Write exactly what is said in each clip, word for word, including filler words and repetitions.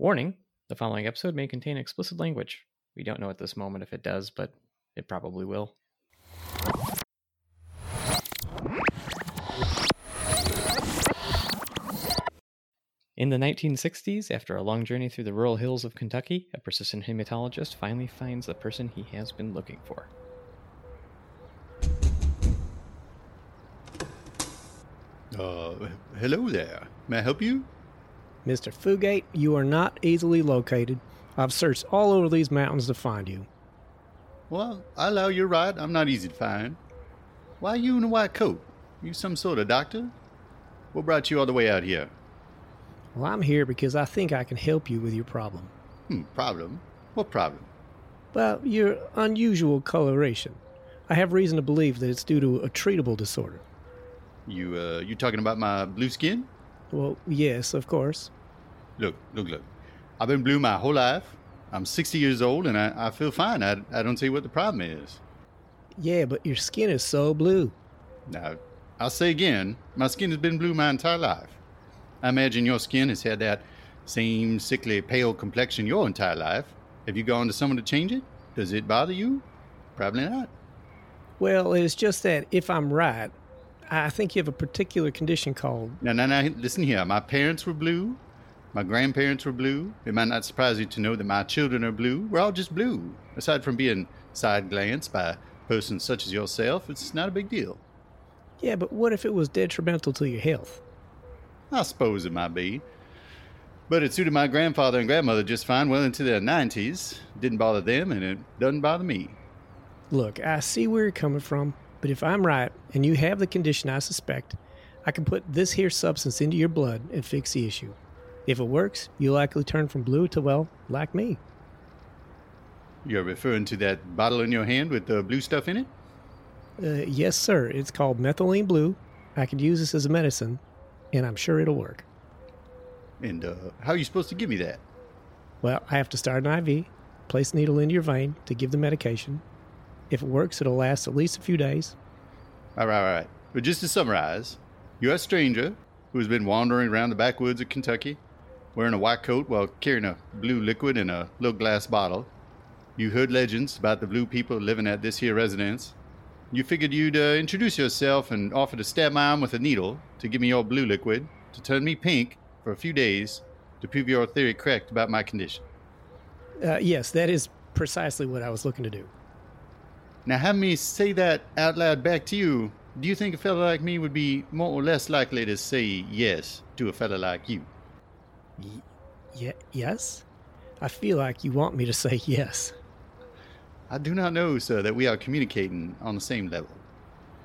Warning, the following episode may contain explicit language. We don't know at this moment if it does, but it probably will. In the nineteen sixties, after a long journey through the rural hills of Kentucky, a persistent hematologist finally finds the person he has been looking for. Uh, hello there. May I help you? Mister Fugate, you are not easily located. I've searched all over these mountains to find you. Well, I allow you're right. I'm not easy to find. Why are you in a white coat? You some sort of doctor? What brought you all the way out here? Well, I'm here because I think I can help you with your problem. Hmm, problem? What problem? Well, your unusual coloration. I have reason to believe that it's due to a treatable disorder. You, uh, you talking about my blue skin? Well, yes, of course. Look, look, look. I've been blue my whole life. I'm sixty years old, and I, I feel fine. I, I don't see what the problem is. Yeah, but your skin is so blue. Now, I'll say again, my skin has been blue my entire life. I imagine your skin has had that same sickly, pale complexion your entire life. Have you gone to someone to change it? Does it bother you? Probably not. Well, it's just that if I'm right, I think you have a particular condition called... No, no, no. Listen here. My parents were blue. My grandparents were blue. It might not surprise you to know that my children are blue. We're all just blue. Aside from being side-glanced by persons such as yourself, it's not a big deal. Yeah, but what if it was detrimental to your health? I suppose it might be. But it suited my grandfather and grandmother just fine well into their nineties. It didn't bother them, and it doesn't bother me. Look, I see where you're coming from. But if I'm right, and you have the condition I suspect, I can put this here substance into your blood and fix the issue. If it works, you'll likely turn from blue to, well, like me. You're referring to that bottle in your hand with the blue stuff in it? Uh, yes, sir. It's called methylene blue. I could use this as a medicine, and I'm sure it'll work. And uh, how are you supposed to give me that? Well, I have to start an I V, place a needle into your vein to give the medication. If it works, it'll last at least a few days. All right, all right. But just to summarize, you're a stranger who has been wandering around the backwoods of Kentucky, wearing a white coat while carrying a blue liquid in a little glass bottle. You heard legends about the blue people living at this here residence. You figured you'd uh, introduce yourself and offer to stab my arm with a needle to give me your blue liquid to turn me pink for a few days to prove your theory correct about my condition. Uh, yes, that is precisely what I was looking to do. Now, having me say that out loud back to you, do you think a fella like me would be more or less likely to say yes to a fella like you? Y- yeah, yes? I feel like you want me to say yes. I do not know, sir, that we are communicating on the same level.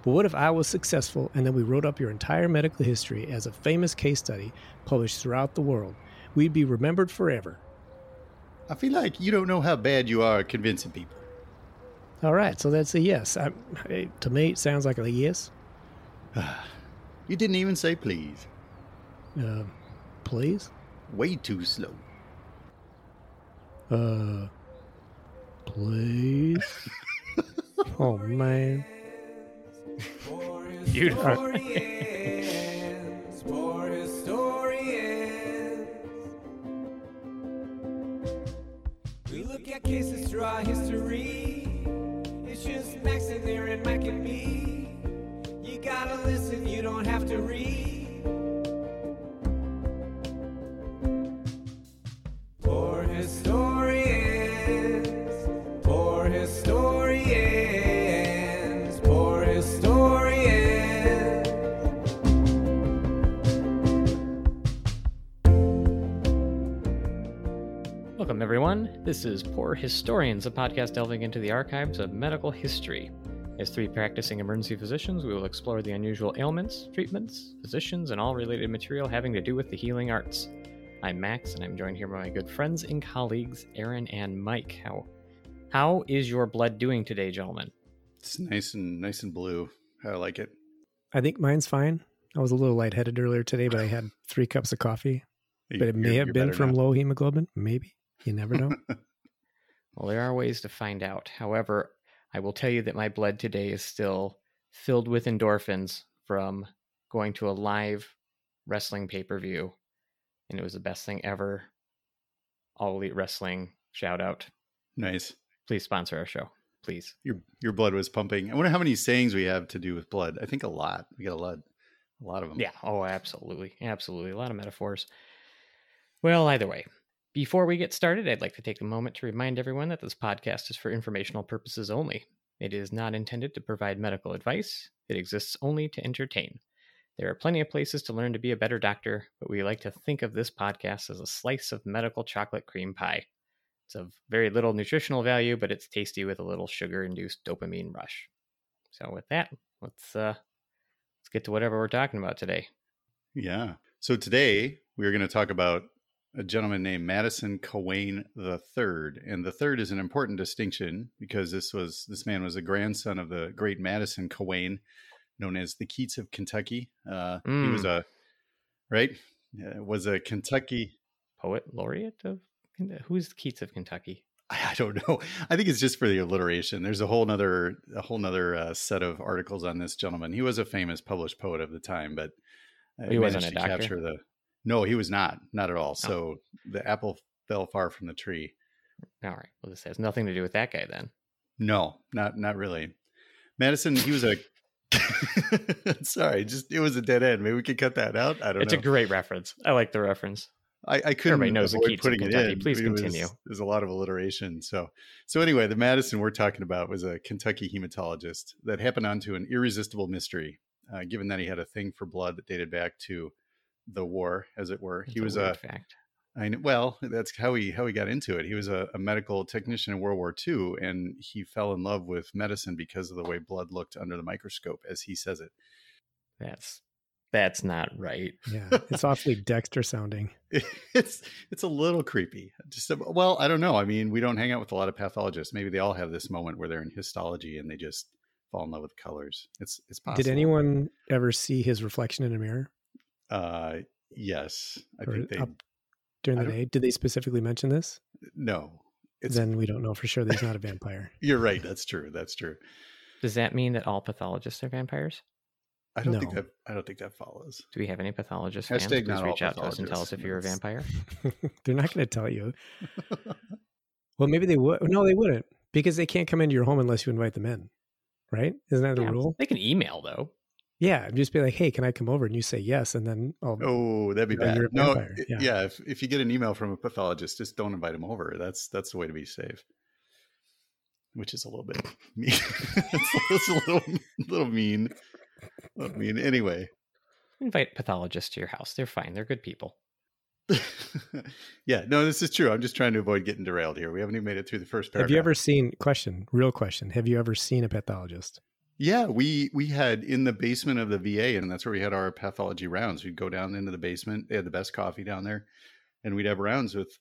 But what if I was successful and then we wrote up your entire medical history as a famous case study published throughout the world? We'd be remembered forever. I feel like you don't know how bad you are at convincing people. All right, so that's a yes. I, to me, it sounds like a yes. You didn't even say please. Uh, please? Way too slow. Uh, please? Oh, man. Beautiful. We look at cases through our history. Just Max in there and Mike and me. You gotta listen, you don't have to read. Poor historians, poor historians, poor historians. Welcome, everyone. This is Poor Historians, a podcast delving into the archives of medical history. As three practicing emergency physicians, we will explore the unusual ailments, treatments, physicians, and all related material having to do with the healing arts. I'm Max, and I'm joined here by my good friends and colleagues, Aaron and Mike. How how is your blood doing today, gentlemen? It's nice and nice and blue. I like it. I think mine's fine. I was a little lightheaded earlier today, but I had three cups of coffee. You, but it may have been from now. Low hemoglobin, maybe. You never know. Well, there are ways to find out. However, I will tell you that my blood today is still filled with endorphins from going to a live wrestling pay-per-view, and it was the best thing ever. All Elite Wrestling shout out. Nice. Please sponsor our show, please. Your your blood was pumping. I wonder how many sayings we have to do with blood. I think a lot. We got a lot, a lot of them. Yeah. Oh, absolutely. Absolutely. A lot of metaphors. Well, either way, before we get started, I'd like to take a moment to remind everyone that this podcast is for informational purposes only. It is not intended to provide medical advice. It exists only to entertain. There are plenty of places to learn to be a better doctor, but we like to think of this podcast as a slice of medical chocolate cream pie. It's of very little nutritional value, but it's tasty with a little sugar-induced dopamine rush. So with that, let's uh, let's get to whatever we're talking about today. Yeah. So today, we're going to talk about a gentleman named Madison Cawein the third. And the third is an important distinction because this was this man was a grandson of the great Madison Cawein, known as the Keats of Kentucky. Uh, mm. He was a, right? Uh, was a Kentucky... Poet laureate of... Who's the Keats of Kentucky? I don't know. I think it's just for the alliteration. There's a whole nother, a whole nother uh, set of articles on this gentleman. He was a famous published poet of the time, but... Uh, he wasn't a doctor? Capture the, no, he was not. Not at all. Oh. So the apple fell far from the tree. All right. Well, this has nothing to do with that guy then. No, not not really. Madison, he was a... Sorry, just it was a dead end. Maybe we could cut that out. I don't it's know. It's a great reference. I like the reference. I, I couldn't Everybody knows avoid the putting it in. Please it continue. Was, there's a lot of alliteration. So, so anyway, the Madison we're talking about was a Kentucky hematologist that happened onto an irresistible mystery. Uh, given that he had a thing for blood that dated back to the war, as it were, that's he was a. a fact. I know, well, that's how he how he got into it. He was a, a medical technician in World War Two, and he fell in love with medicine because of the way blood looked under the microscope, as he says it. That's that's not right. Yeah, it's awfully Dexter sounding. It's it's a little creepy. Just a, well, I don't know. I mean, we don't hang out with a lot of pathologists. Maybe they all have this moment where they're in histology and they just fall in love with colors. It's it's possible. Did anyone ever see his reflection in a mirror? Uh, yes, I or think they. Up- During the day, did they specifically mention this? No. It's... Then we don't know for sure that he's not a vampire. You're right. That's true. That's true. Does that mean that all pathologists are vampires? I don't no. think that. I don't think that follows. Do we have any pathologists? Fans? Please reach out to us and tell us if you're a vampire. They're not going to tell you. Well, maybe they would. No, they wouldn't, because they can't come into your home unless you invite them in, right? Isn't that the yeah, rule? They can email though. Yeah, just be like, hey, can I come over? And you say yes, and then I'll... Oh, that'd be bad. No, it, yeah, yeah if, if you get an email from a pathologist, just don't invite him over. That's that's the way to be safe, which is a little bit mean. it's, it's a little, little mean. A little mean. Anyway. Invite pathologists to your house. They're fine. They're good people. Yeah, no, this is true. I'm just trying to avoid getting derailed here. We haven't even made it through the first paragraph. Have you ever seen... Question, real question. Have you ever seen a pathologist? Yeah, we we had in the basement of the V A, and that's where we had our pathology rounds. We'd go down into the basement. They had the best coffee down there, and we'd have rounds with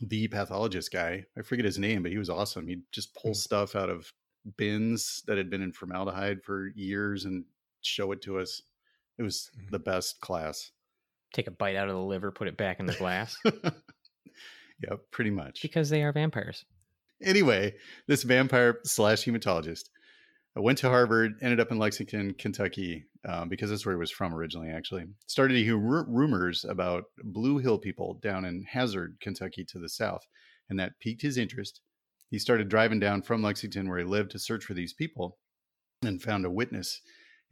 the pathologist guy. I forget his name, but he was awesome. He'd just pull stuff out of bins that had been in formaldehyde for years and show it to us. It was the best class. Take a bite out of the liver, put it back in the glass. Yeah, pretty much. Because they are vampires. Anyway, this vampire slash hematologist I went to Harvard, ended up in Lexington, Kentucky, um, because that's where he was from originally, actually. Started to hear r- rumors about Blue Hill people down in Hazard, Kentucky, to the south, and that piqued his interest. He started driving down from Lexington, where he lived, to search for these people, and found a witness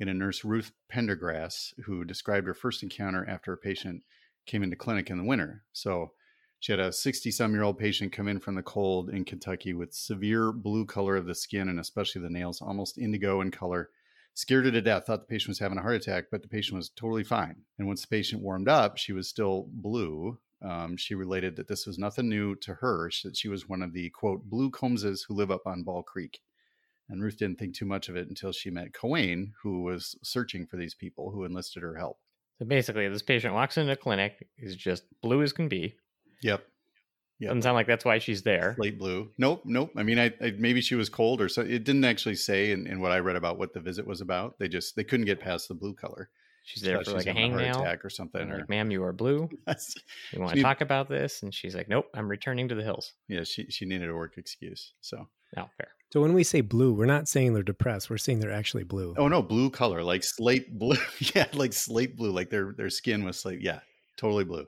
in a nurse, Ruth Pendergrass, who described her first encounter after a patient came into clinic in the winter. So she had a sixty-some-year-old patient come in from the cold in Kentucky with severe blue color of the skin and especially the nails, almost indigo in color. Scared her to death, thought the patient was having a heart attack, but the patient was totally fine. And once the patient warmed up, she was still blue. Um, she related that this was nothing new to her, that she was one of the, quote, blue Combses who live up on Ball Creek. And Ruth didn't think too much of it until she met Cawein, who was searching for these people, who enlisted her help. So basically, this patient walks into a clinic, is just blue as can be. Yep. Yep. Doesn't sound like that's why she's there. Slate blue. Nope. Nope. I mean, I, I maybe she was cold or so. It didn't actually say in, in what I read about what the visit was about. They just they couldn't get past the blue color. She's there for like a hangnail attack or something. Or, like, ma'am, you are blue. You want to talk about this? And she's like, nope, I'm returning to the hills. Yeah, she she needed a work excuse. So no, fair. So when we say blue, we're not saying they're depressed. We're saying they're actually blue. Oh no, blue color, like slate blue. Yeah, like slate blue, like their their skin was slate. Yeah, totally blue.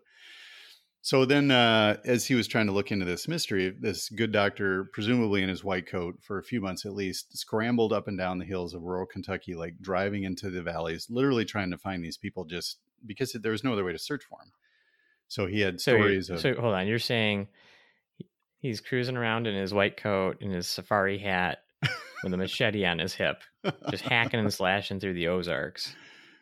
So then uh, as he was trying to look into this mystery, this good doctor, presumably in his white coat for a few months at least, scrambled up and down the hills of rural Kentucky, like driving into the valleys, literally trying to find these people just because there was no other way to search for them. So he had stories so of... So hold on, you're saying he's cruising around in his white coat and his safari hat with a machete on his hip, just hacking and slashing through the Ozarks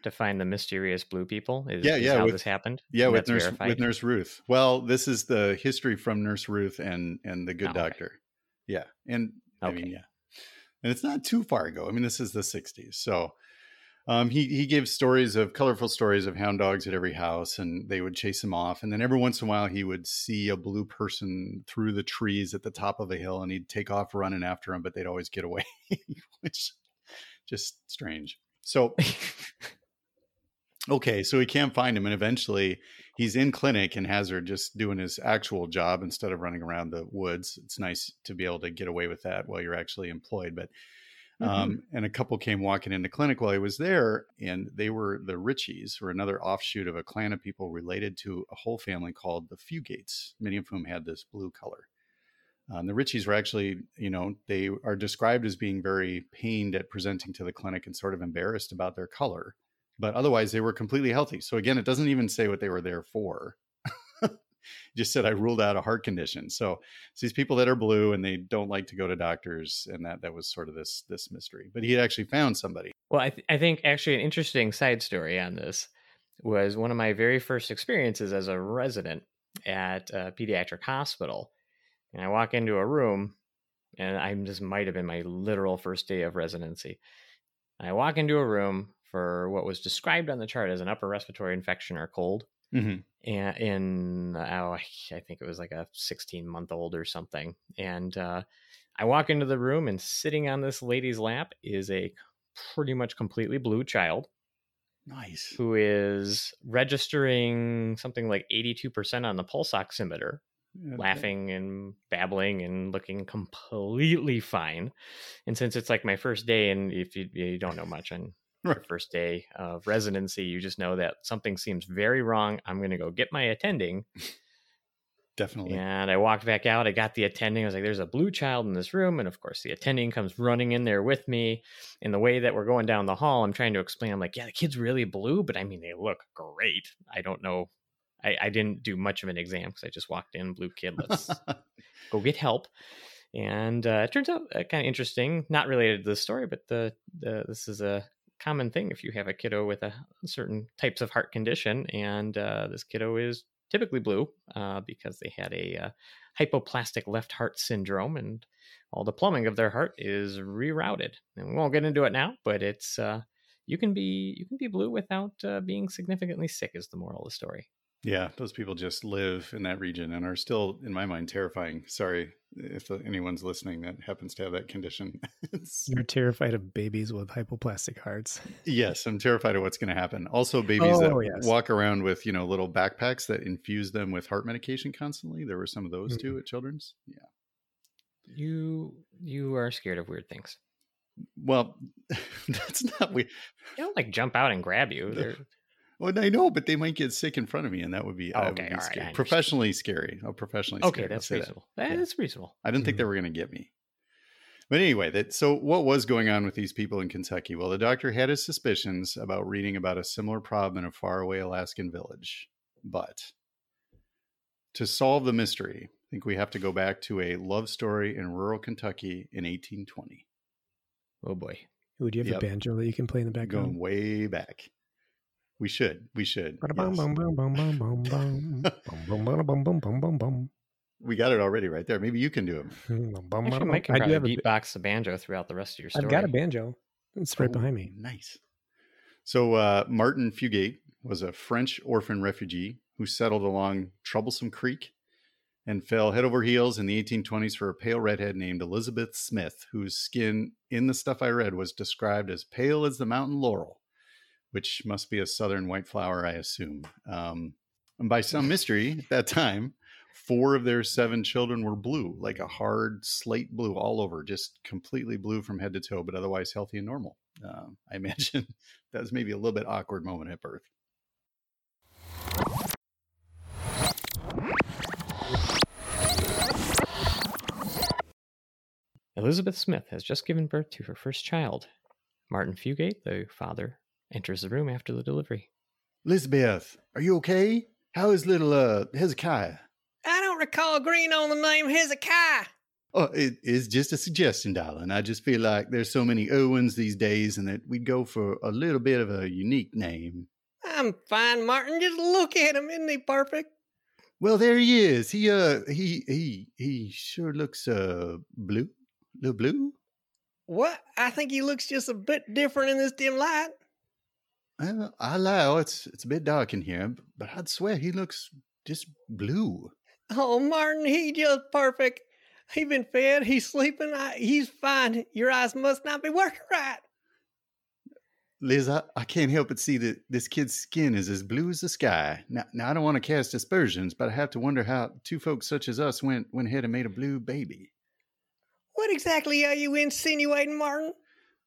to find the mysterious blue people? Is, yeah, is yeah, how with, this happened? Yeah, with nurse, with Nurse Ruth. Well, this is the history from Nurse Ruth and, and the good oh, doctor. Okay. Yeah. And okay. I mean, yeah. And it's not too far ago. I mean, this is the sixties. So um, he, he gave stories of colorful stories of hound dogs at every house, and they would chase him off. And then every once in a while, he would see a blue person through the trees at the top of a hill, and he'd take off running after him, but they'd always get away, which just strange. So... Okay, so he can't find him, and eventually he's in clinic in Hazard just doing his actual job instead of running around the woods. It's nice to be able to get away with that while you're actually employed. But um, mm-hmm. And a couple came walking into clinic while he was there, and they were the Richies, or another offshoot of a clan of people related to a whole family called the Fugates, many of whom had this blue color. Um, the Richies were actually, you know, they are described as being very pained at presenting to the clinic and sort of embarrassed about their color. But otherwise, they were completely healthy. So again, it doesn't even say what they were there for. It just said, I ruled out a heart condition. So it's these people that are blue and they don't like to go to doctors. And that that was sort of this this mystery. But he had actually found somebody. Well, I, th- I think actually an interesting side story on this was one of my very first experiences as a resident at a pediatric hospital. And I walk into a room, and I just might have been my literal first day of residency. And I walk into a room for what was described on the chart as an upper respiratory infection or cold. Mm-hmm. And in, oh, I think it was like a sixteen month old or something. And uh, I walk into the room, and sitting on this lady's lap is a pretty much completely blue child. Nice. Who is registering something like eighty-two percent on the pulse oximeter, okay. Laughing and babbling and looking completely fine. And since it's like my first day, and if you, you don't know much on your first day of residency, you just know that something seems very wrong. I'm going to go get my attending. Definitely. And I walked back out. I got the attending. I was like, there's a blue child in this room. And of course, the attending comes running in there with me. And the way that we're going down the hall, I'm trying to explain. I'm like, yeah, the kid's really blue, but I mean, they look great. I don't know. I, I didn't do much of an exam because I just walked in, blue kid, let's go get help. And uh, it turns out uh, kind of interesting, not related to the story, but the, the this is a common thing if you have a kiddo with a certain types of heart condition, and uh, this kiddo is typically blue uh, because they had a uh, hypoplastic left heart syndrome, and all the plumbing of their heart is rerouted. And we won't get into it now, but it's uh, you can be you can be blue without uh, being significantly sick is the moral of the story. Yeah, those people just live in that region and are still, in my mind, terrifying. Sorry if anyone's listening that happens to have that condition. You're terrified of babies with hypoplastic hearts. Yes, I'm terrified of what's going to happen. Also, babies oh, that yes. walk around with, you know, little backpacks that infuse them with heart medication constantly. There were some of those, mm-hmm. too, at Children's. Yeah. You you are scared of weird things. Well, that's not weird. They don't, like, jump out and grab you. They're... Well, I know, but they might get sick in front of me, and that would be, okay, would be all scary. Right, professionally scary. Oh, professionally okay, scary. Okay, that's reasonable. That. That's yeah. reasonable. I didn't mm-hmm. think they were going to get me. But anyway, that so what was going on with these people in Kentucky? Well, the doctor had his suspicions about reading about a similar problem in a faraway Alaskan village. But to solve the mystery, I think we have to go back to a love story in rural Kentucky in eighteen twenty. Oh, boy. Ooh, do you have yep. a banjo that you can play in the background? Going way back. We should. We should. Yes. We got it already right there. Maybe you can do it. Actually, Mike can probably beatbox the banjo throughout the rest of your story. I've got a banjo. It's right oh, behind me. Nice. So uh, Martin Fugate was a French orphan refugee who settled along Troublesome Creek and fell head over heels in the eighteen twenties for a pale redhead named Elizabeth Smith, whose skin in the stuff I read was described as pale as the mountain laurel, which must be a southern white flower, I assume. Um, and by some mystery at that time, four of their seven children were blue, like a hard slate blue all over, just completely blue from head to toe, but otherwise healthy and normal. Uh, I imagine that was maybe a little bit awkward moment at birth. Elizabeth Smith has just given birth to her first child. Martin Fugate, the father, enters the room after the delivery. Elizabeth, are you okay? How is little uh, Hezekiah? I don't recall agreeing on the name Hezekiah. Oh, it is just a suggestion, darling. I just feel like there's so many Owens these days and that we'd go for a little bit of a unique name. I'm fine, Martin. Just look at him. Isn't he perfect? Well, there he is. He, uh, he, he, he sure looks, uh, blue. A little blue? What? I think he looks just a bit different in this dim light. Well, I allow it's, it's a bit dark in here, but I'd swear he looks just blue. Oh, Martin, he just perfect. He's been fed, he's sleeping, I, he's fine. Your eyes must not be working right. Liz, I, I can't help but see that this kid's skin is as blue as the sky. Now, now I don't want to cast aspersions, but I have to wonder how two folks such as us went, went ahead and made a blue baby. What exactly are you insinuating, Martin?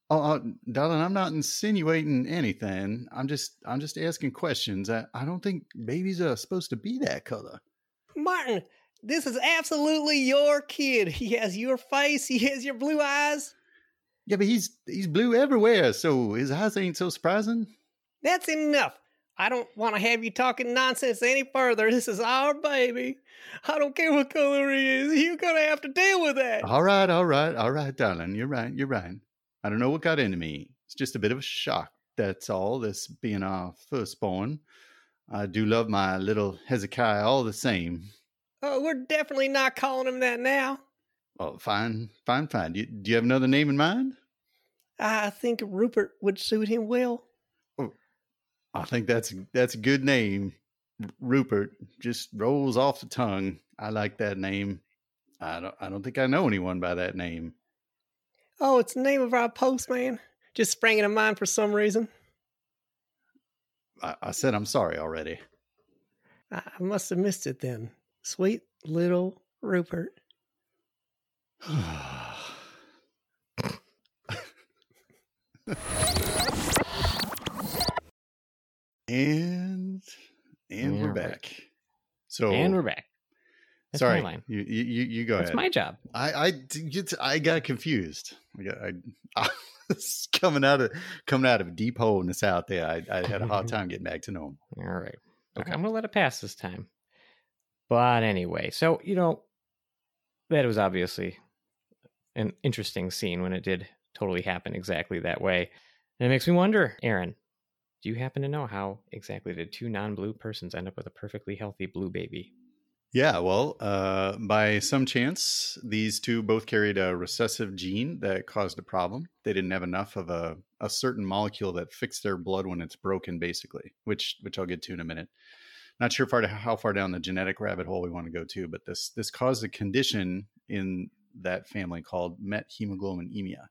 Oh, uh, darling, I'm not insinuating anything. I'm just I'm just asking questions. I, I don't think babies are supposed to be that color. Martin, this is absolutely your kid. He has your face. He has your blue eyes. Yeah, but he's he's blue everywhere, so his eyes ain't so surprising. That's enough. I don't want to have you talking nonsense any further. This is our baby. I don't care what color he is. You're going to have to deal with that. All right, all right, all right, darling. You're right, you're right. I don't know what got into me. It's just a bit of a shock, that's all, this being our firstborn. I do love my little Hezekiah all the same. Oh, we're definitely not calling him that now. Oh, fine, fine, fine. Do you, do you have another name in mind? I think Rupert would suit him well. Oh, I think that's that's a good name. Rupert just rolls off the tongue. I like that name. I don't I don't think I know anyone by that name. Oh, it's the name of our postman. Just sprang into mind for some reason. I, I said I'm sorry already. I, I must have missed it then. Sweet little Rupert. and and yeah, we're back. So and we're back. That's sorry, my line. You, you you go That's ahead. It's my job. I I I got confused. I, got, I, I was coming out of coming out of a deep hole in the south there. I, I had a hard time getting back to normal. All right. Okay, I'm gonna let it pass this time. But anyway, so, you know, that was obviously an interesting scene when it did totally happen exactly that way. And it makes me wonder, Aaron, do you happen to know how exactly did two non-blue persons end up with a perfectly healthy blue baby? Yeah, well, uh, by some chance, these two both carried a recessive gene that caused a problem. They didn't have enough of a, a certain molecule that fixed their blood when it's broken, basically, which which I'll get to in a minute. Not sure far to how far down the genetic rabbit hole we want to go to, but this this caused a condition in that family called methemoglobinemia.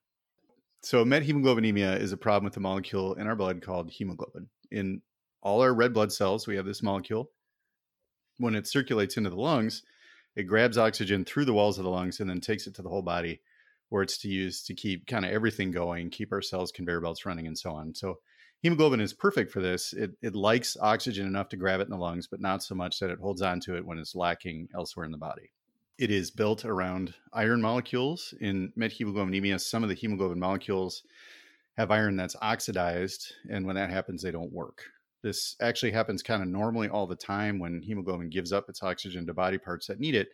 So methemoglobinemia is a problem with a molecule in our blood called hemoglobin. In all our red blood cells, we have this molecule. When it circulates into the lungs, it grabs oxygen through the walls of the lungs and then takes it to the whole body where it's to use to keep kind of everything going, keep our cells, conveyor belts running, and so on. So hemoglobin is perfect for this. It it likes oxygen enough to grab it in the lungs, but not so much that it holds on to it when it's lacking elsewhere in the body. It is built around iron molecules. In methemoglobinemia, some of the hemoglobin molecules have iron that's oxidized, and when that happens, they don't work. This actually happens kind of normally all the time when hemoglobin gives up its oxygen to body parts that need it.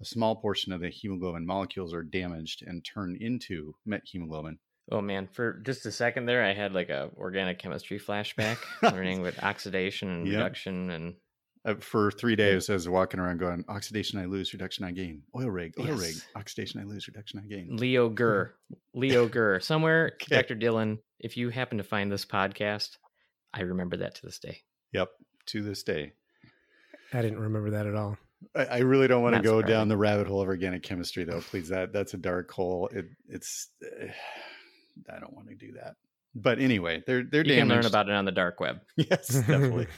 A small portion of the hemoglobin molecules are damaged and turn into methemoglobin. Oh man, for just a second there, I had like a organic chemistry flashback, learning with oxidation and yep. reduction. And uh, for three days, I was walking around going, oxidation I lose, reduction I gain. Oil rig, oil yes. rig, oxidation I lose, reduction I gain. Leo Gurr, Leo Gurr. Somewhere, okay. Doctor Dillon, if you happen to find this podcast, I remember that to this day. Yep, to this day. I didn't remember that at all. I, I really don't want Not to go surprising. down the rabbit hole of organic chemistry, though. Please, that that's a dark hole. It it's. Uh, I don't want to do that. But anyway, they're they're damaged. You can learn about it on the dark web. Yes, definitely.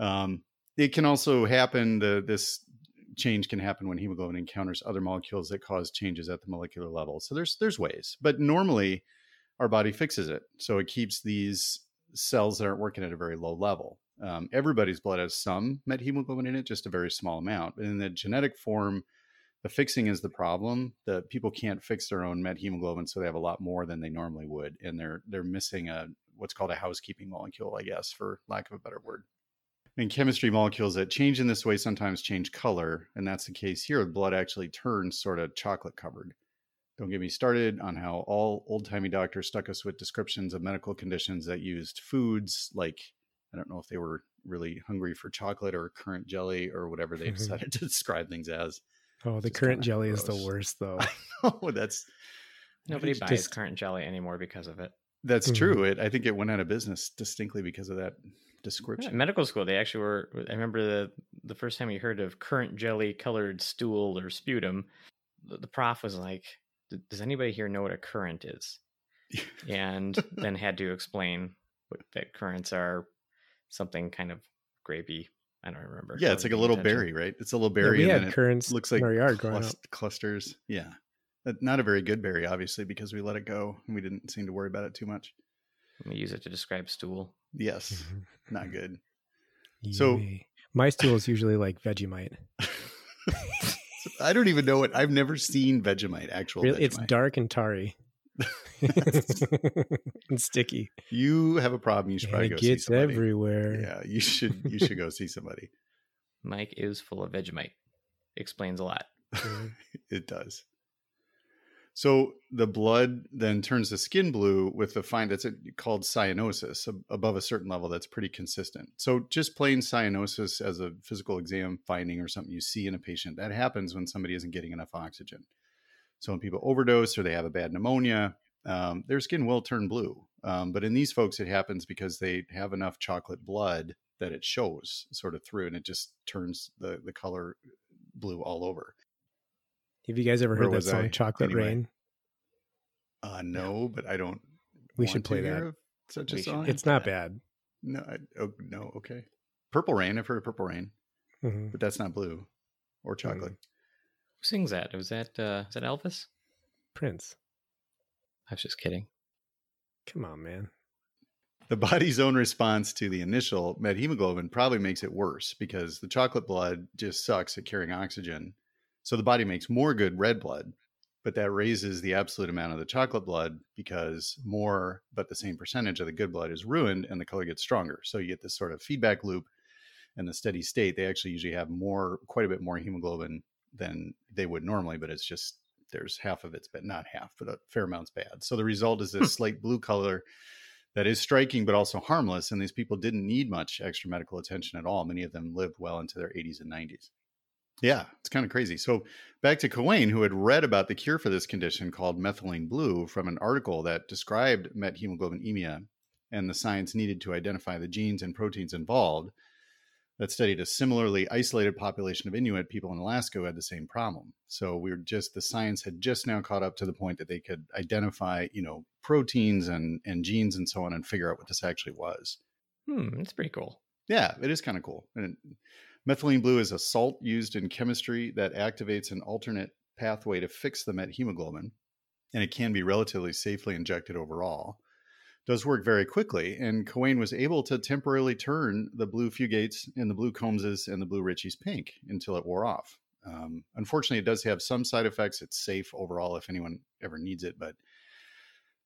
um, it can also happen. The, this change can happen when hemoglobin encounters other molecules that cause changes at the molecular level. So there's there's ways, but normally our body fixes it. So it keeps these cells that aren't working at a very low level. Um, everybody's blood has some methemoglobin in it, just a very small amount. And in the genetic form, the fixing is the problem. The people can't fix their own methemoglobin, so they have a lot more than they normally would, and they're they're missing a what's called a housekeeping molecule, I guess, for lack of a better word. In chemistry, molecules that change in this way sometimes change color, and that's the case here. Blood actually turns sort of chocolate covered. Don't get me started on how all old-timey doctors stuck us with descriptions of medical conditions that used foods like, I don't know if they were really hungry for chocolate or currant jelly or whatever they decided to describe things as. Oh, the currant jelly gross. Is the worst, though. Oh, that's nobody buys just, currant jelly anymore because of it. That's mm-hmm. true. It, I think it went out of business distinctly because of that description. Yeah, medical school, they actually were. I remember the the first time we heard of currant jelly colored stool or sputum, the, the prof was like, "Does anybody here know what a currant is?" And then had to explain what, that currants are something kind of gravy. I don't remember. Yeah, it's like a little attention. berry, right? It's a little berry. Yeah, we and had currants. It looks like clust- clusters. Yeah. Not a very good berry, obviously, because we let it go and we didn't seem to worry about it too much. We use it to describe stool. Yes. Not good. Yay. So my stool is usually like Vegemite. I don't even know it. I've never seen Vegemite, actual really? Vegemite. It's dark and tarry. And sticky. You have a problem. You should probably go see somebody. It gets everywhere. Yeah, you should. You should go see somebody. Mike is full of Vegemite. Explains a lot. It does. So the blood then turns the skin blue with the fine that's called cyanosis above a certain level. That's pretty consistent. So just plain cyanosis as a physical exam finding or something you see in a patient, that happens when somebody isn't getting enough oxygen. So when people overdose or they have a bad pneumonia, um, their skin will turn blue. Um, but in these folks, it happens because they have enough chocolate blood that it shows sort of through, and it just turns the, the color blue all over. Have you guys ever heard that song, I, Chocolate anyway? Rain? Uh, no, but I don't. We should play that. Such we a song. Should. It's not bad. No, I, oh, no. Okay. Purple Rain. I've heard of Purple Rain, mm-hmm. but that's not blue or chocolate. Mm-hmm. Who sings that? Was that uh, was that Elvis? Prince. I was just kidding. Come on, man. The body's own response to the initial methemoglobin probably makes it worse because the chocolate blood just sucks at carrying oxygen. So the body makes more good red blood, but that raises the absolute amount of the chocolate blood because more, but the same percentage of the good blood is ruined and the color gets stronger. So you get this sort of feedback loop. And the steady state, they actually usually have more, quite a bit more hemoglobin than they would normally, but it's just there's half of it's, but not half, but a fair amount's bad. So the result is this slight blue color that is striking, but also harmless. And these people didn't need much extra medical attention at all. Many of them lived well into their eighties and nineties. Yeah, it's kind of crazy. So back to Cawein, who had read about the cure for this condition called methylene blue from an article that described methemoglobinemia and the science needed to identify the genes and proteins involved. That studied a similarly isolated population of Inuit people in Alaska who had the same problem. So we were just, the science had just now caught up to the point that they could identify, you know, proteins and, and genes and so on and figure out what this actually was. Hmm, that's pretty cool. Yeah, it is kind of cool. And methylene blue is a salt used in chemistry that activates an alternate pathway to fix the methemoglobin, and it can be relatively safely injected overall. Does work very quickly, and Cawein was able to temporarily turn the blue Fugates and the blue Combses and the blue Richies pink until it wore off. Um, unfortunately, it does have some side effects. It's safe overall if anyone ever needs it, but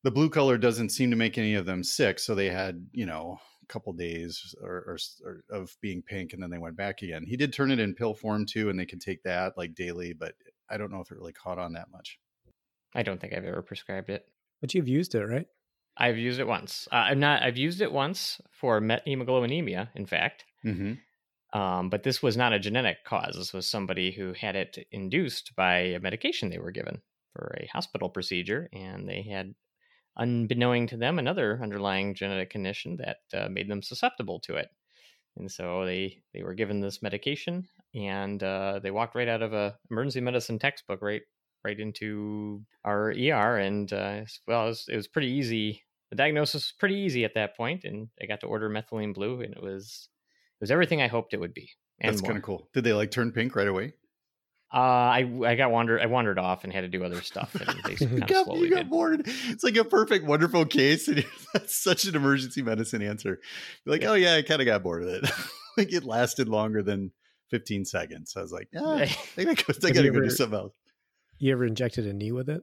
the blue color doesn't seem to make any of them sick, so they had, you know, a couple days or, or, or of being pink, and then they went back again. He did turn it in pill form, too, and they can take that, like, daily, but I don't know if it really caught on that much. I don't think I've ever prescribed it. But you've used it, right? I've used it once. Uh, I'm not. I've used it once for methemoglobinemia, in fact. Mm-hmm. Um, but this was not a genetic cause. This was somebody who had it induced by a medication they were given for a hospital procedure, and they had, unbeknownst to them, another underlying genetic condition that uh, made them susceptible to it. And so they they were given this medication, and uh, they walked right out of a emergency medicine textbook, right? Right into our E R, and uh, well, it was, it was pretty easy. The diagnosis was pretty easy at that point, and I got to order methylene blue, and it was it was everything I hoped it would be. And that's kind of cool. Did they like turn pink right away? Uh, I I got wandered I wandered off and had to do other stuff. And they you got, you got bored. It's like a perfect, wonderful case, and that's such an emergency medicine answer. You're like, yeah. Oh yeah, I kind of got bored of it. Like it lasted longer than fifteen seconds. I was like, ah, I think I could go do something else. You ever injected a knee with it?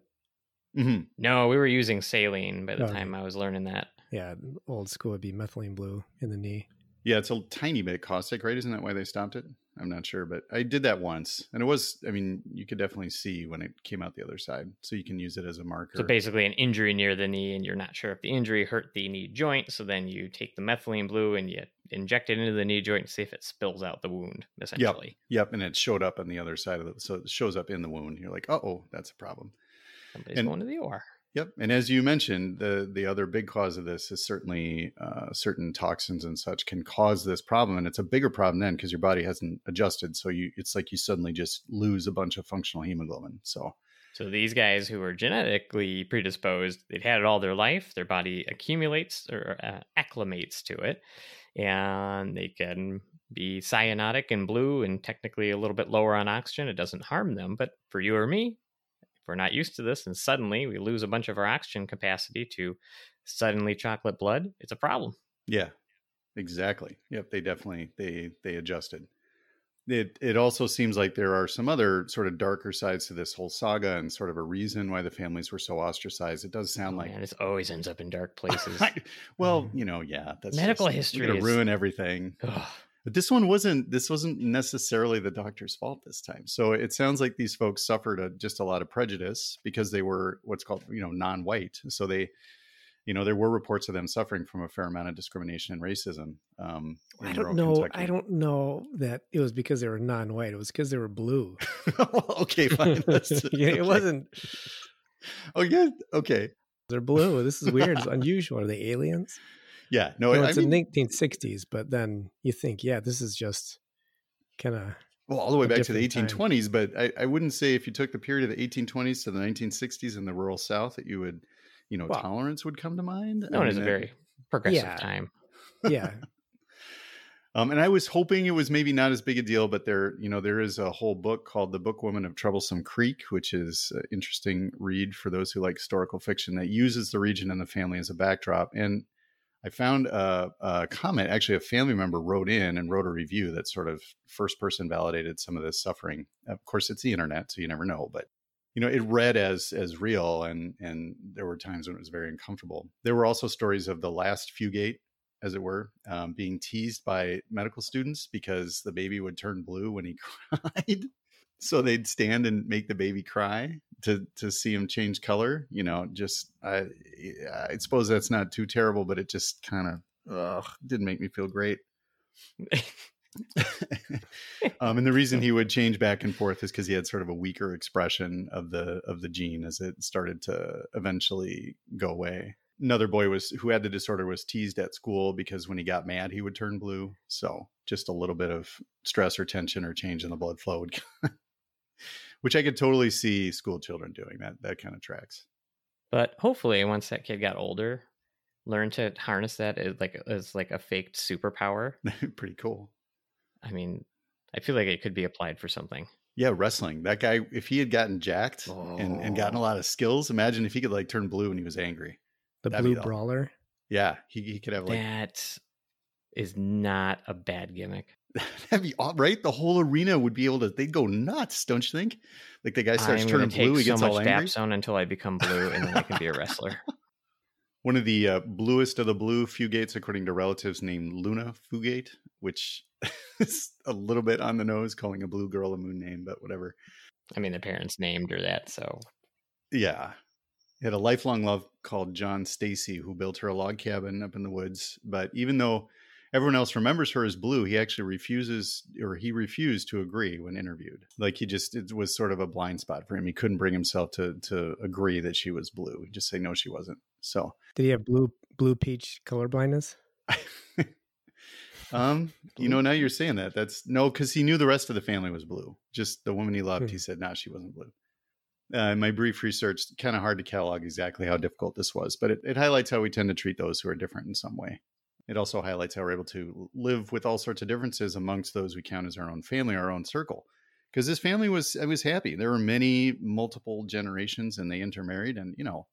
Mm-hmm. No, we were using saline by the oh. time I was learning that. Yeah, old school would be methylene blue in the knee. Yeah, it's a tiny bit caustic, right? Isn't that why they stopped it? I'm not sure, but I did that once. And it was, I mean, you could definitely see when it came out the other side. So you can use it as a marker. So basically an injury near the knee, and you're not sure if the injury hurt the knee joint. So then you take the methylene blue and you inject it into the knee joint and see if it spills out the wound, essentially. Yep, yep. And it showed up on the other side of it. So it shows up in the wound. You're like, uh-oh, that's a problem. Somebody's and, going to the O R. Yep. And as you mentioned, the the other big cause of this is certainly uh, certain toxins and such can cause this problem. And it's a bigger problem then because your body hasn't adjusted. So you it's like you suddenly just lose a bunch of functional hemoglobin. So so these guys who are genetically predisposed, they've had it all their life. Their body accumulates or uh, acclimates to it, and they can be cyanotic and blue and technically a little bit lower on oxygen. It doesn't harm them. But for you or me, we're not used to this, and suddenly we lose a bunch of our oxygen capacity to suddenly chocolate blood. It's a problem. Yeah, exactly. Yep, they definitely, they they adjusted. It, it also seems like there are some other sort of darker sides to this whole saga and sort of a reason why the families were so ostracized. It does sound oh, like... Man, this always ends up in dark places. Well, you know, yeah. That's medical just, history to is... ruin everything. Ugh. But this one wasn't, this wasn't necessarily the doctor's fault this time. So it sounds like these folks suffered a, just a lot of prejudice because they were what's called, you know, non-white. So they, you know, there were reports of them suffering from a fair amount of discrimination and racism. Um, I don't know. Kentucky. I don't know that it was because they were non-white. It was because they were blue. Okay, fine. Yeah, okay. It wasn't. Oh, yeah. Okay. They're blue. This is weird. It's unusual. Are they aliens? Yeah, no, no it's I mean, the nineteen sixties, but then you think, yeah, this is just kind of well, all the way back to the eighteen twenties. Time. But I, I wouldn't say if you took the period of the eighteen twenties to the nineteen sixties in the rural South that you would, you know, well, tolerance would come to mind. No, I mean, it is a very progressive yeah. time. Yeah. Um, and I was hoping it was maybe not as big a deal, but there, you know, there is a whole book called The Bookwoman of Troublesome Creek, which is an interesting read for those who like historical fiction that uses the region and the family as a backdrop. And I found a, a comment, actually a family member wrote in and wrote a review that sort of first person validated some of this suffering. Of course, it's the internet, so you never know. But, you know, it read as as real. And, and there were times when it was very uncomfortable. There were also stories of the last Fugate, as it were, um, being teased by medical students because the baby would turn blue when he cried. So they'd stand and make the baby cry to, to see him change color. You know, just, I, I suppose that's not too terrible, but it just kind of didn't make me feel great. um, and the reason he would change back and forth is because he had sort of a weaker expression of the, of the gene as it started to eventually go away. Another boy was who had the disorder was teased at school because when he got mad, he would turn blue. So just a little bit of stress or tension or change in the blood flow would which I could totally see school children doing that. That kind of tracks. But hopefully once that kid got older, learn to harness that as like, as like a faked superpower. Pretty cool. I mean, I feel like it could be applied for something. Yeah. Wrestling. That guy, if he had gotten jacked oh. and, and gotten a lot of skills, imagine if he could like turn blue when he was angry. The That'd blue brawler. Yeah. He, he could have like that is not a bad gimmick. That'd be all right. The whole arena would be able to, they'd go nuts. Don't you think? Like the guy starts I'm turning blue. Take he gets so all much angry. Dapsone until I become blue and then I can be a wrestler. One of the uh, bluest of the blue Fugates, according to relatives, named Luna Fugate, which is a little bit on the nose calling a blue girl a moon name, but whatever. I mean, the parents named her that. So yeah. He had a lifelong love called John Stacy, who built her a log cabin up in the woods. But even though everyone else remembers her as blue, he actually refuses or he refused to agree when interviewed. Like he just, it was sort of a blind spot for him. He couldn't bring himself to to agree that she was blue. He'd just say, no, she wasn't. So did he have blue, blue peach color blindness? um, you know, now you're saying that. That's no, because he knew the rest of the family was blue. Just the woman he loved. Hmm. He said, no, nah, she wasn't blue. Uh, in my brief research, kind of hard to catalog exactly how difficult this was, but it, it highlights how we tend to treat those who are different in some way. It also highlights how we're able to live with all sorts of differences amongst those we count as our own family, our own circle. Because this family was, I was happy. There were many multiple generations and they intermarried. And, you know,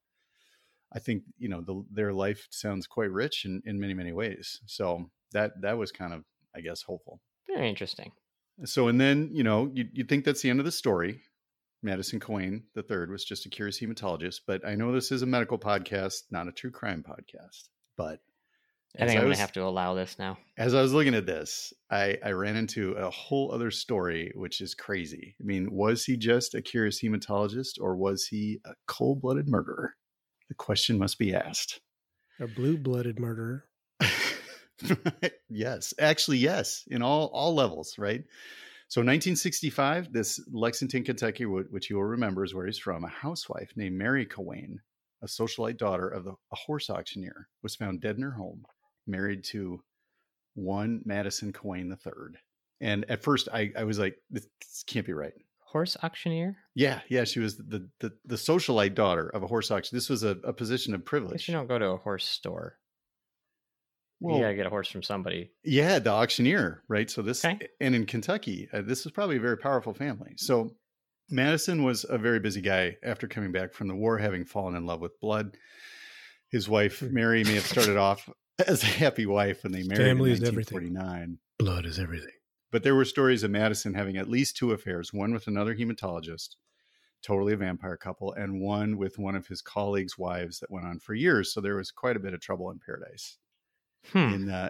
I think, you know, the, their life sounds quite rich in, in many, many ways. So that, that was kind of, I guess, hopeful. Very interesting. So, and then, you know, you, you'd think that's the end of the story. Madison Cawein the third was just a curious hematologist, but I know this is a medical podcast, not a true crime podcast, but I think I'm going to have to allow this now. As I was looking at this, I, I ran into a whole other story, which is crazy. I mean, was he just a curious hematologist, or was he a cold-blooded murderer? The question must be asked. A blue-blooded murderer. Yes. Actually, yes. In all, all levels, right? So nineteen sixty-five, this Lexington, Kentucky, which you'll remember is where he's from, a housewife named Mary Cowane, a socialite daughter of the, a horse auctioneer, was found dead in her home, married to one Madison Cawein the third. And at first I, I was like, this, this can't be right. Horse auctioneer? Yeah. Yeah. She was the, the, the socialite daughter of a horse auction. This was a, a position of privilege. You don't go to a horse store. Well, you gotta get a horse from somebody. Yeah. The auctioneer. Right. So this, okay. And in Kentucky, uh, this was probably a very powerful family. So Madison was a very busy guy after coming back from the war, having fallen in love with blood. His wife, Mary, may have started off as a happy wife when they married in nineteen forty-nine. Blood is everything. But there were stories of Madison having at least two affairs, one with another hematologist, totally a vampire couple, and one with one of his colleagues' wives that went on for years. So there was quite a bit of trouble in paradise. Hmm. In uh,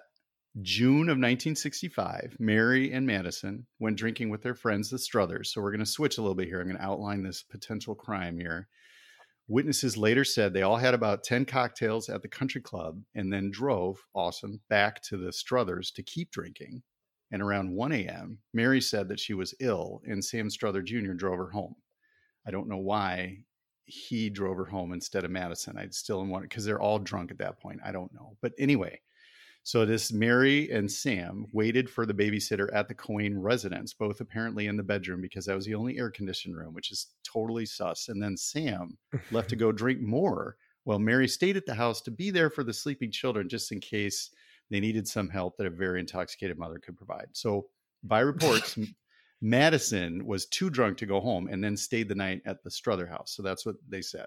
June of nineteen sixty-five, Mary and Madison went drinking with their friends, the Struthers. So we're going to switch a little bit here. I'm going to outline this potential crime here. Witnesses later said they all had about ten cocktails at the country club and then drove, awesome, back to the Struthers to keep drinking. And around one a.m., Mary said that she was ill, and Sam Struther Junior drove her home. I don't know why he drove her home instead of Madison. I'd still want it because they're all drunk at that point. I don't know. But anyway, so this Mary and Sam waited for the babysitter at the Cawein residence, both apparently in the bedroom because that was the only air-conditioned room, which is totally sus. And then Sam left to go drink more while Mary stayed at the house to be there for the sleeping children, just in case they needed some help that a very intoxicated mother could provide. So by reports, Madison was too drunk to go home and then stayed the night at the Struther house. So that's what they said.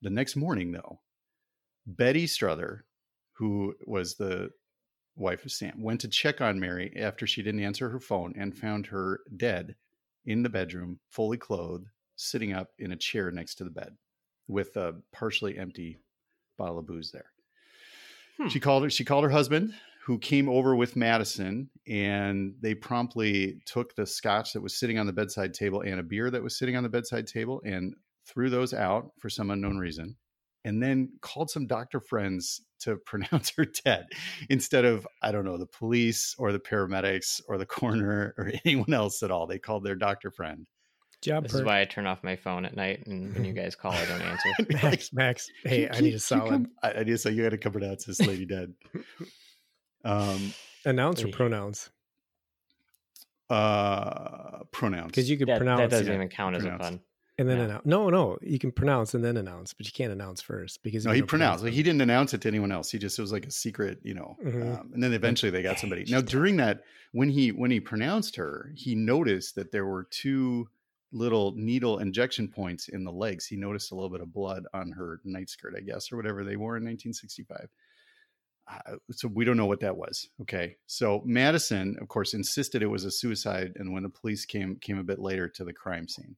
The next morning, though, Betty Struther, who was the wife of Sam, went to check on Mary after she didn't answer her phone and found her dead in the bedroom, fully clothed, sitting up in a chair next to the bed with a partially empty bottle of booze there. Hmm. She called her, she called her husband, who came over with Madison, and they promptly took the scotch that was sitting on the bedside table and a beer that was sitting on the bedside table and threw those out for some unknown reason, and then called some doctor friends to pronounce her dead instead of, I don't know, the police or the paramedics or the coroner or anyone else at all. They called their doctor friend. Job this perk. Is why I turn off my phone at night, and when you guys call, I don't answer. Max, like, Max, hey, I need a solid. Come, I need a solid. You got to come pronounce this lady dead. Um, Announce or pronouns? Uh, pronouns. Because you could that, pronounce. That doesn't yeah, even count pronounce. As a pun. And then yeah. announce. No, no, you can pronounce and then announce, but you can't announce first because no, he pronounced. Like, he didn't announce it to anyone else. He just it was like a secret, you know. Mm-hmm. Um, and then eventually they got somebody. Now during that, when he when he pronounced her, he noticed that there were two little needle injection points in the legs. He noticed a little bit of blood on her night skirt, I guess, or whatever they wore in nineteen sixty-five. Uh, so we don't know what that was. Okay, so Madison, of course, insisted it was a suicide, and when the police came came a bit later to the crime scene.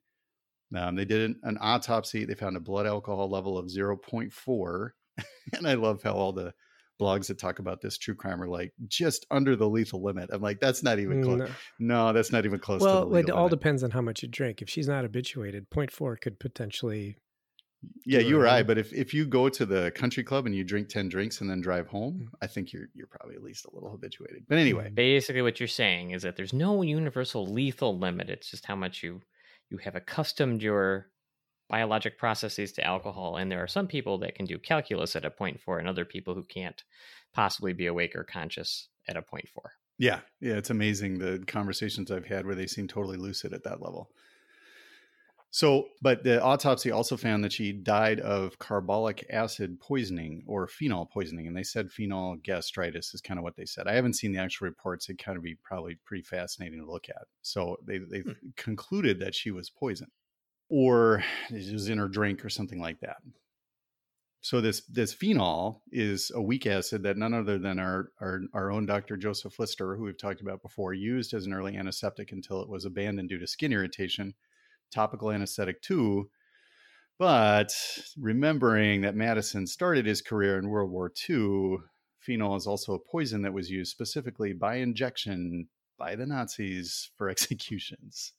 Um, they did an, an autopsy. They found a blood alcohol level of zero point four. And I love how all the blogs that talk about this true crime are like just under the lethal limit. I'm like, that's not even close. No, no that's not even close. Well, to the lethal it all limit. Depends on how much you drink. If she's not habituated, zero point four could potentially. Yeah, you or I. But if, if you go to the country club and you drink ten drinks and then drive home, mm-hmm. I think you're you're probably at least a little habituated. But anyway, basically what you're saying is that there's no universal lethal limit. It's just how much you. You have accustomed your biologic processes to alcohol, and there are some people that can do calculus at a zero point four and other people who can't possibly be awake or conscious at a zero point four. Yeah. Yeah. It's amazing the conversations I've had where they seem totally lucid at that level. So, but the autopsy also found that she died of carbolic acid poisoning or phenol poisoning. And they said phenol gastritis is kind of what they said. I haven't seen the actual reports. It'd kind of be probably pretty fascinating to look at. So they, they hmm. concluded that she was poisoned or it was in her drink or something like that. So this this phenol is a weak acid that none other than our, our our own Doctor Joseph Lister, who we've talked about before, used as an early antiseptic until it was abandoned due to skin irritation. Topical anesthetic too. But remembering that Madison started his career in World War Two, phenol is also a poison that was used specifically by injection by the Nazis for executions.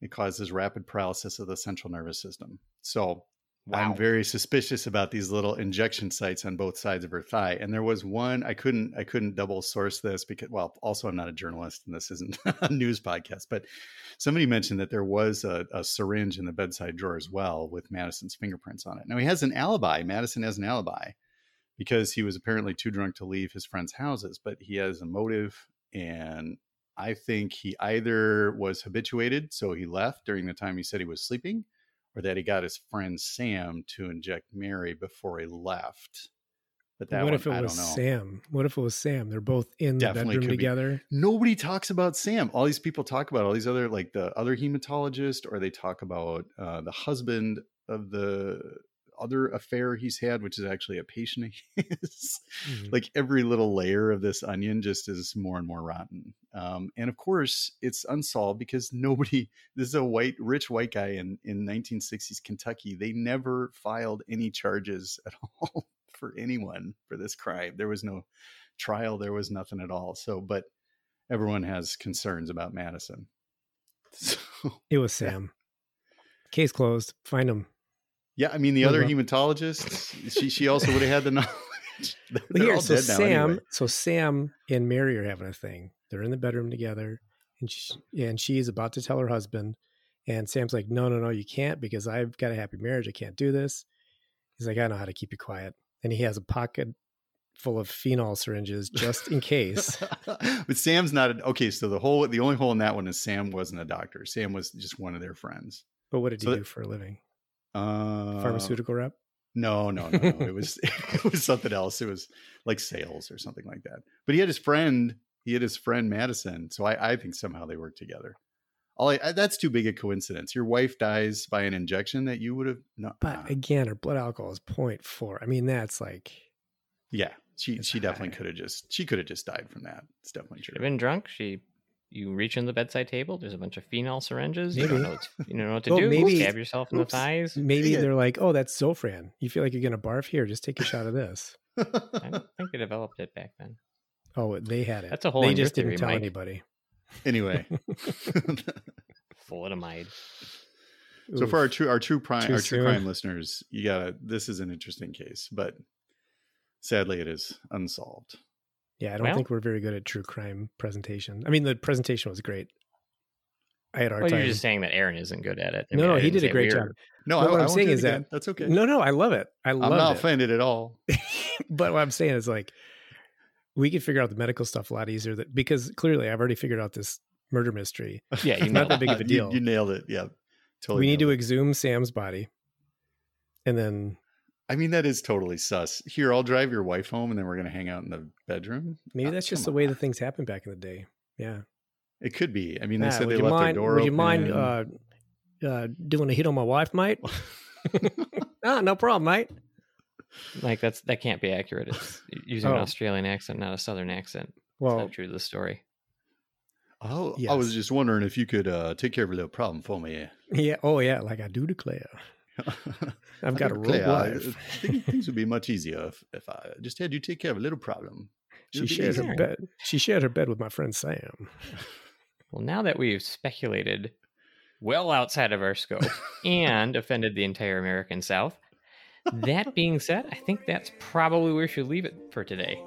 It causes rapid paralysis of the central nervous system. So wow. I'm very suspicious about these little injection sites on both sides of her thigh. And there was one, I couldn't, I couldn't double source this because, well, also I'm not a journalist and this isn't a news podcast, but somebody mentioned that there was a, a syringe in the bedside drawer as well with Madison's fingerprints on it. Now he has an alibi. Madison has an alibi because he was apparently too drunk to leave his friends' houses, but he has a motive, and I think he either was habituated, so he left during the time he said he was sleeping, or that he got his friend Sam to inject Mary before he left. But that what one, if it I was don't know. Sam? What if it was Sam? They're both in the Definitely bedroom together. Be. Nobody talks about Sam. All these people talk about all these other, like the other hematologist, or they talk about uh, the husband of the other affair he's had, which is actually a patient of his. Mm-hmm. Like every little layer of this onion just is more and more rotten. Um, and of course it's unsolved because nobody, this is a white, rich white guy in, in nineteen sixties Kentucky. They never filed any charges at all for anyone for this crime. There was no trial. There was nothing at all. So, but everyone has concerns about Madison. So, it was Sam. Yeah. Case closed. Find him. Yeah, I mean, the other hematologist, she she also would have had the knowledge. Well, here, so Sam, anyway. so Sam and Mary are having a thing. They're in the bedroom together, and she, and she's about to tell her husband. And Sam's like, no, no, no, you can't, because I've got a happy marriage. I can't do this. He's like, I know how to keep you quiet. And he has a pocket full of phenol syringes just in case. But Sam's not a, okay, so the whole the only hole in that one is Sam wasn't a doctor. Sam was just one of their friends. But what did he so do that, for a living? Uh, pharmaceutical rep? No, no, no, no. It was it was something else. It was like sales or something like that. But he had his friend. He had his friend Madison. So I, I think somehow they worked together. All I, I, that's too big a coincidence. Your wife dies by an injection that you would have. No, but uh, again, her blood alcohol is zero point four. I mean, that's like. Yeah, she she definitely could have just she could have just died from that. It's definitely true. She'd have been drunk. She. You reach in the bedside table. There's a bunch of phenol syringes. Maybe. You don't know what to, you don't know what to well, do. Maybe, stab yourself in oops. the thighs. Maybe yeah. They're like, oh, that's Zofran. You feel like you're going to barf here. Just take a shot of this. I don't think they developed it back then. Oh, they had it. That's a whole They just didn't tell Mike. anybody. Anyway. Thalidomide. So Oof. for our true, our true crime, our true crime listeners, you gotta, this is an interesting case, but sadly it is unsolved. Yeah, I don't well, think we're very good at true crime presentation. I mean, the presentation was great. I had our well, time. You're just saying that Aaron isn't good at it. I no, mean, no he did a great we were... job. No, I, what I I'm saying is that that's okay. No, no, I love it. I love it. I'm not it. offended at all. But what I'm saying is, like, we could figure out the medical stuff a lot easier that, because clearly I've already figured out this murder mystery. Yeah, you it's not that big of a deal. You, you nailed it. Yeah, totally. We need to it. exhume Sam's body, and then. I mean, that is totally sus. Here, I'll drive your wife home and then we're going to hang out in the bedroom. Maybe that's oh, just the way that things happened back in the day. Yeah. It could be. I mean, they nah, said they left mind, their door would open. Would you mind uh, uh, doing a hit on my wife, mate? ah, no problem, mate. Like, that's that can't be accurate. It's using oh. an Australian accent, not a Southern accent. Well, that's not true to the story. Oh, yes. I was just wondering if you could uh, take care of a little problem for me. Yeah. Oh, yeah. Like, I do declare. I've got a real life. Things would be much easier if, if I just had you take care of a little problem. She shared her bed. She shared her bed with my friend Sam. Well, now that we've speculated well outside of our scope and offended the entire American South, that being said, I think that's probably where we should leave it for today.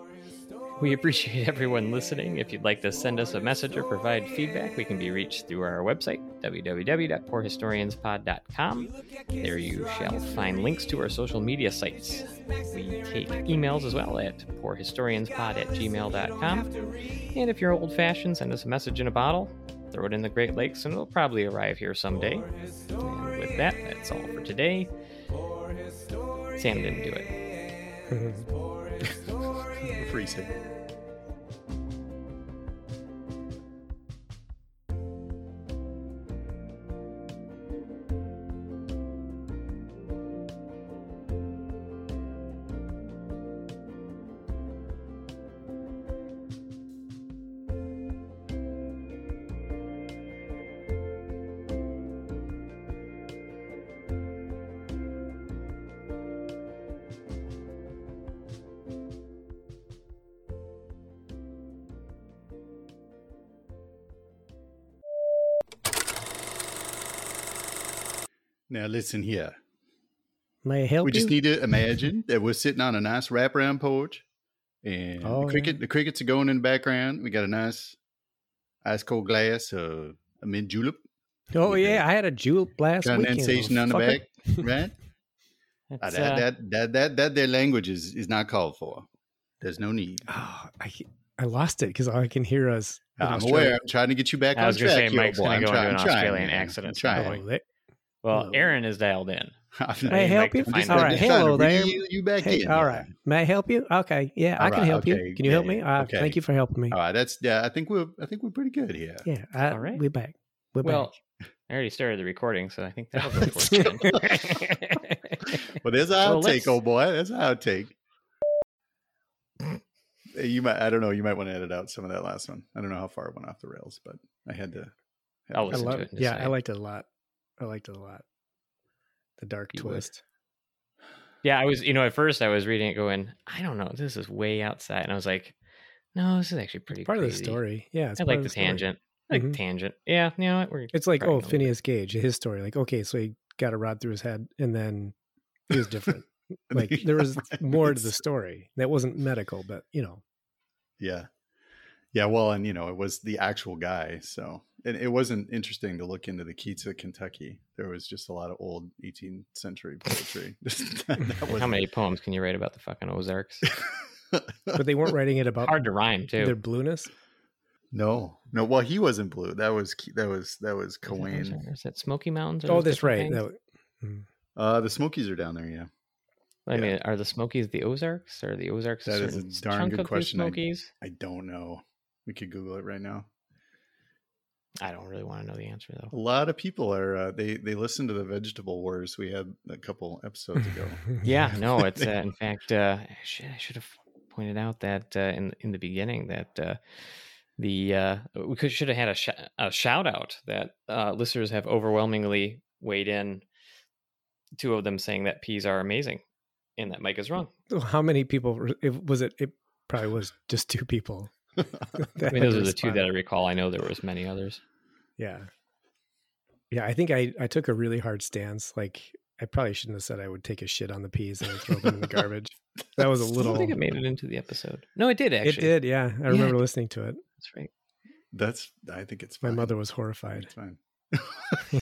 We appreciate everyone listening. If you'd like to send us a message or provide feedback, we can be reached through our website, w w w dot poor historians pod dot com. There you shall find links to our social media sites. We take emails as well at poor historians pod at gmail dot com. And if you're old-fashioned, send us a message in a bottle, throw it in the Great Lakes, and it'll probably arrive here someday. And with that, that's all for today. Sam didn't do it. Freezing. Now listen here. May I help we you? We just need to imagine that we're sitting on a nice wraparound porch, and oh, the, cricket, yeah. the crickets are going in the background. We got a nice ice-cold glass of a mint julep. Oh, yeah, I had a julep last weekend. Condensation on the back, right? Uh, that, uh, that, that, that, that their language is, is not called for. There's no need. Oh, I, I lost it because all I can hear us. I'm Australia. aware. I'm trying to get you back I on track. I was going to say, Mike's going to go into an Australian accent. Well, Aaron is dialed in. May I help you? All right. Hello there. You back hey, in. All right. May I help you? Okay. Yeah, all I can right, help okay. you. Can you yeah, help me? Uh, okay. Thank you for helping me. All right. That's. Yeah. I think we're. I think we're pretty good here. Yeah. I, all right. We're back. We're well, back. I already started the recording, so I think that'll go for it. Well, there's our well, outtake, old boy. That's our outtake. You might. I don't know. You might want to edit out some of that last one. I don't know how far it went off the rails, but I had to. I listen to it. Yeah, I liked it a lot. I liked it a lot. The dark you twist. Would. Yeah, I was, you know, at first I was reading it going, I don't know, this is way outside. And I was like, no, this is actually pretty it's part crazy. of the story. Yeah. It's I like the, the tangent. I like mm-hmm. the tangent. Yeah. You know what? We're it's like, oh, Phineas Gage, his story. Like, okay, so he got a rod through his head and then it was different. Like, there was more to the story that wasn't medical, but, you know. Yeah. Yeah. Well, and, you know, it was the actual guy. So. And it wasn't interesting to look into the key to Kentucky. There was just a lot of old eighteenth century poetry. that, that was... How many poems can you write about the fucking Ozarks? But they weren't writing it about hard to rhyme too. Their blueness. No, no. Well, he wasn't blue. That was that was that was Cowane. Is that Smoky Mountains? Oh, that's right. That was... uh, the Smokies are down there. Yeah. I yeah. mean, are the Smokies the Ozarks or the Ozarks? That a is a darn good question. Smokies? I, I don't know. We could Google it right now. I don't really want to know the answer, though. A lot of people are, uh, they, they listen to the Vegetable Wars we had a couple episodes ago. yeah, no, it's, uh, in fact, uh, I, should, I should have pointed out that uh, in in the beginning that uh, the uh, we could, should have had a, sh- a shout out that uh, listeners have overwhelmingly weighed in, two of them saying that peas are amazing and that Mike is wrong. How many people was it? It probably was just two people. I mean, those are the two that I recall. I know there was many others. Yeah. Yeah. I think I, I took a really hard stance. Like I probably shouldn't have said I would take a shit on the peas and throw them in the garbage. That was a little, I think it made it into the episode. No, it did actually. It did. Yeah. I yeah, remember listening to it. That's right. That's, I think it's fine. My mother was horrified. It's fine.